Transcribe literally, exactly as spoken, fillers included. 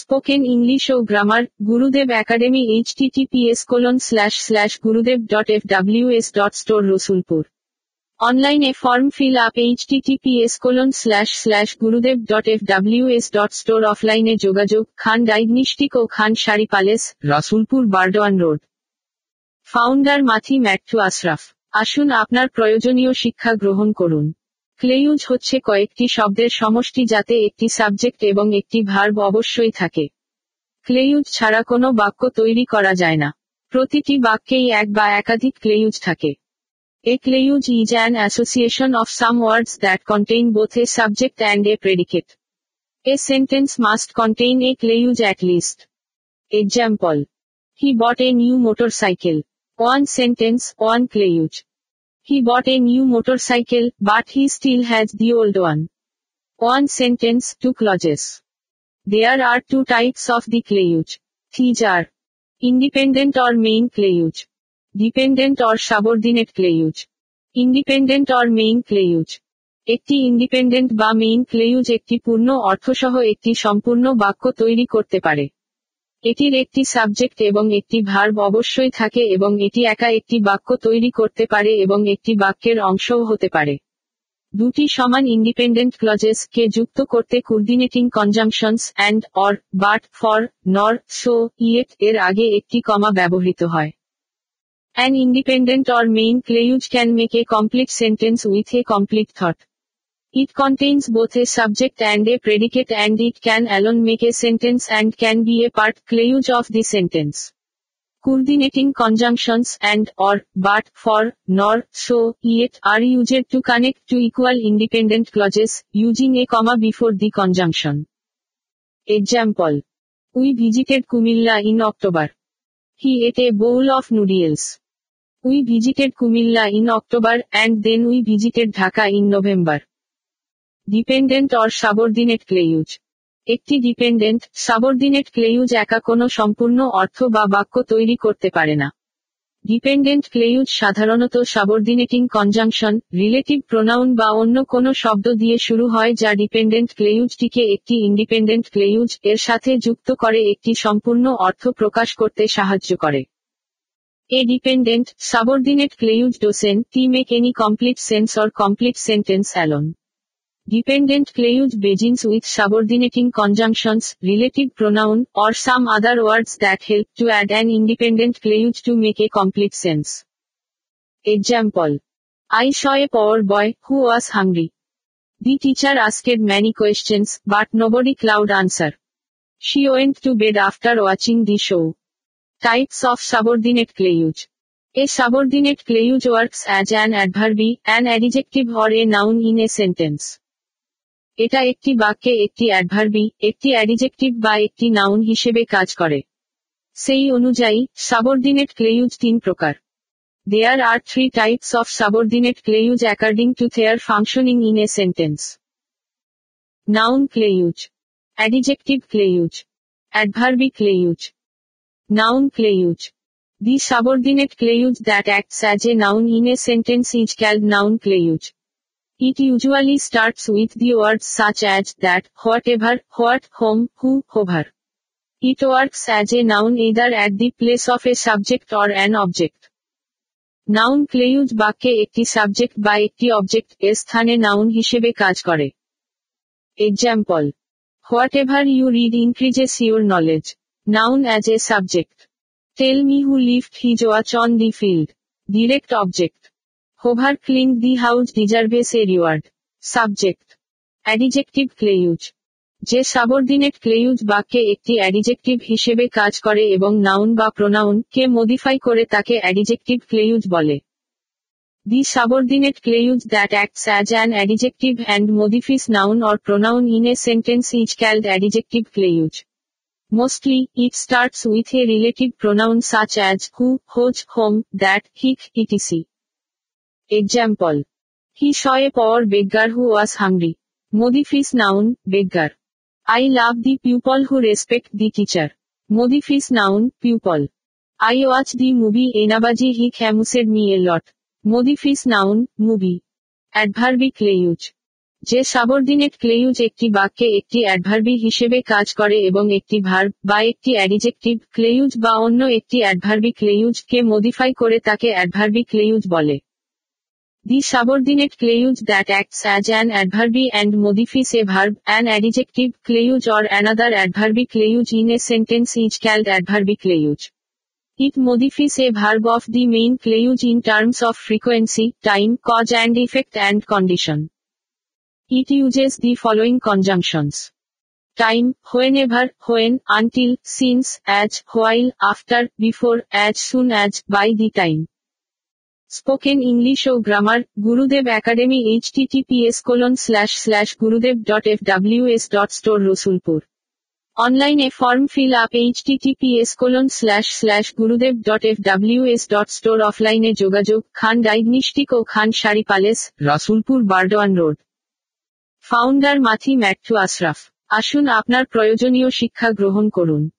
Spoken English ও grammar Gurudev academy HTTPS colon slash slash Gurudev dot F W S dot store Rasulpur. অনলাইনে form fill up HTTPS colon slash slash Gurudev dot F W S dot store. অফলাইনে যোগাযোগ Khan diagnostic ও Khan sari palace, Rasulpur Burdwan road. Founder মাথি ম্যাট্টু আশরাফ। আসুন আপনার প্রয়োজনীয় শিক্ষা গ্রহণ করুন। ক্লেউজ হচ্ছে কয়েকটি শব্দের সমষ্টি যাতে একটি সাবজেক্ট এবং একটি ভার্ব অবশ্যই থাকে। ক্লেউজ ছাড়া কোনো বাক্য তৈরি করা যায় না। প্রতিটি বাক্যেই এক বা একাধিক ক্লেউজ থাকে। A clause is an association of some words that contain both a subject and a predicate. A sentence must contain a clause at least. Example: He bought a new motorcycle. One sentence, one clause. He bought a new motorcycle, but he still has the old one. One sentence, two clauses. There are two types of the clause. These are independent or main clause. Dependent or subordinate clause. Independent or main clause. একটি independent বা main clause একটি পূর্ণ অর্থসহ একটি সম্পূর্ণ বাক্য তৈরি করতে পারে। এটির একটি সাবজেক্ট এবং একটি ভার্ব অবশ্যই থাকে এবং এটি একা একটি বাক্য তৈরি করতে পারে এবং একটি বাক্যের অংশও হতে পারে। দুটি সমান ইন্ডিপেন্ডেন্ট ক্লজেস কে যুক্ত করতে coordinating conjunctions and or, but, for, nor, so, yet এর আগে একটি কমা ব্যবহৃত হয়। An independent or main clause can make a complete sentence with a complete thought. It contains both a subject and a predicate and it can alone make a sentence and can be a part clause of the sentence. Coordinating conjunctions and, or, but, for, nor, so, yet are used to connect two equal independent clauses, using a comma before the conjunction. Example. We visited Kumilla in October. He ate a bowl of noodles. We visited Kumilla in October, and then we visited Dhaka in November. Dependent or subordinate clause. একটি dependent subordinate clause একা কোনো সম্পূর্ণ অর্থ বা বাক্য তৈরি করতে পারে না। ডিপেন্ডেন্ট ক্লেউজ সাধারণত সাবঅর্ডিনেটিং কনজাংশন, রিলেটিভ প্রোনাউন বা অন্য কোনো শব্দ দিয়ে শুরু হয় যা ডিপেন্ডেন্ট ক্লেউজটিকে একটি ইন্ডিপেন্ডেন্ট ক্লেউজ এর সাথে যুক্ত করে একটি সম্পূর্ণ অর্থ প্রকাশ করতে সাহায্য করে। A dependent subordinate clause doesn't make any complete sense or complete sentence alone. Dependent clause begins with subordinating conjunctions, relative pronoun, or some other words that help to add an independent clause to make a complete sense. Example. I saw a poor boy who was hungry. The teacher asked many questions, but nobody could answer. She went to bed after watching the show. Types of subordinate clause. A subordinate clause works as an adverb, an adjective or a noun in a sentence. এটা একটি বাক্যে একটি অ্যাডভার্বি, একটি adjective বা একটি noun হিসেবে কাজ করে। সেই অনুযায়ী সাবঅর্ডিনেট ক্লেউজ তিন প্রকার। There are three types of subordinate clause according to their functioning in a sentence. Noun clause, adjective clause, অ্যাডভার্বি clause. Noun clause. The subordinate clause that acts as a noun in a sentence is called noun clause. It usually starts with the words such as that, whatever, what, whom, who, however. It works as a noun either at the place of a subject or an object. Noun clause বাক্যে একটি subject বা একটি object এর স্থানে noun হিসেবে কাজ করে। Example. Whatever you read increases your knowledge. Noun as a subject. Tell me who left his watch on the field. Direct object. Whoever cleaned the house deserves a reward. Subject. Adjective clause. যে subordinate clause বাক্যে একটি adjective হিসেবে কাজ করে এবং noun বা pronoun কে modify করে তাকে অ্যাডিজেক্টিভ ক্লেউজ বলে। The subordinate clause that acts as an adjective and modifies noun or pronoun in a sentence is called adjective clause. Mostly, it starts with a relative pronoun such as who, whose, whom, that, his, et cetera. Example. He saw a poor beggar who was hungry. Modifies noun, beggar. I love the people who respect the teacher. Modifies noun, pupil. I watched the movie Enabaji, he amused me a lot. Modifies noun, movie. Adverb clause. যে subordinate clause একটি বাক্যে একটি অ্যাডভার্বি হিসেবে কাজ করে এবং একটি verb বা একটি অ্যাডিজেক্টিভ ক্লেউজ বা অন্য একটি অ্যাডভার্বি ক্লেউজ কে মডিফাই করে তাকে অ্যাডভার্বি ক্লেউজ বলে। The subordinate clause that acts as an adverb and modifies a verb, an adjective clause or another adverb clause in a sentence is called adverb clause. It modifies a verb of the main clause in terms of frequency, time, cause and effect and condition. It uses the following conjunctions. Time, whenever, when, until, since, as, while, after, before, as soon as, by the time. Spoken English ও grammar Gurudev academy HTTPS colon slash slash Gurudev dot F W S dot store Rasulpur. অনলাইনে form fill up HTTPS colon slash slash Gurudev dot F W S dot store. অফলাইনে যোগাযোগ Khan diagnostic ও Khan sari palace, Rasulpur Burdwan road. Founder মাথি ম্যাট্টু আশরাফ। আসুন আপনার প্রয়োজনীয় শিক্ষা গ্রহণ করুন।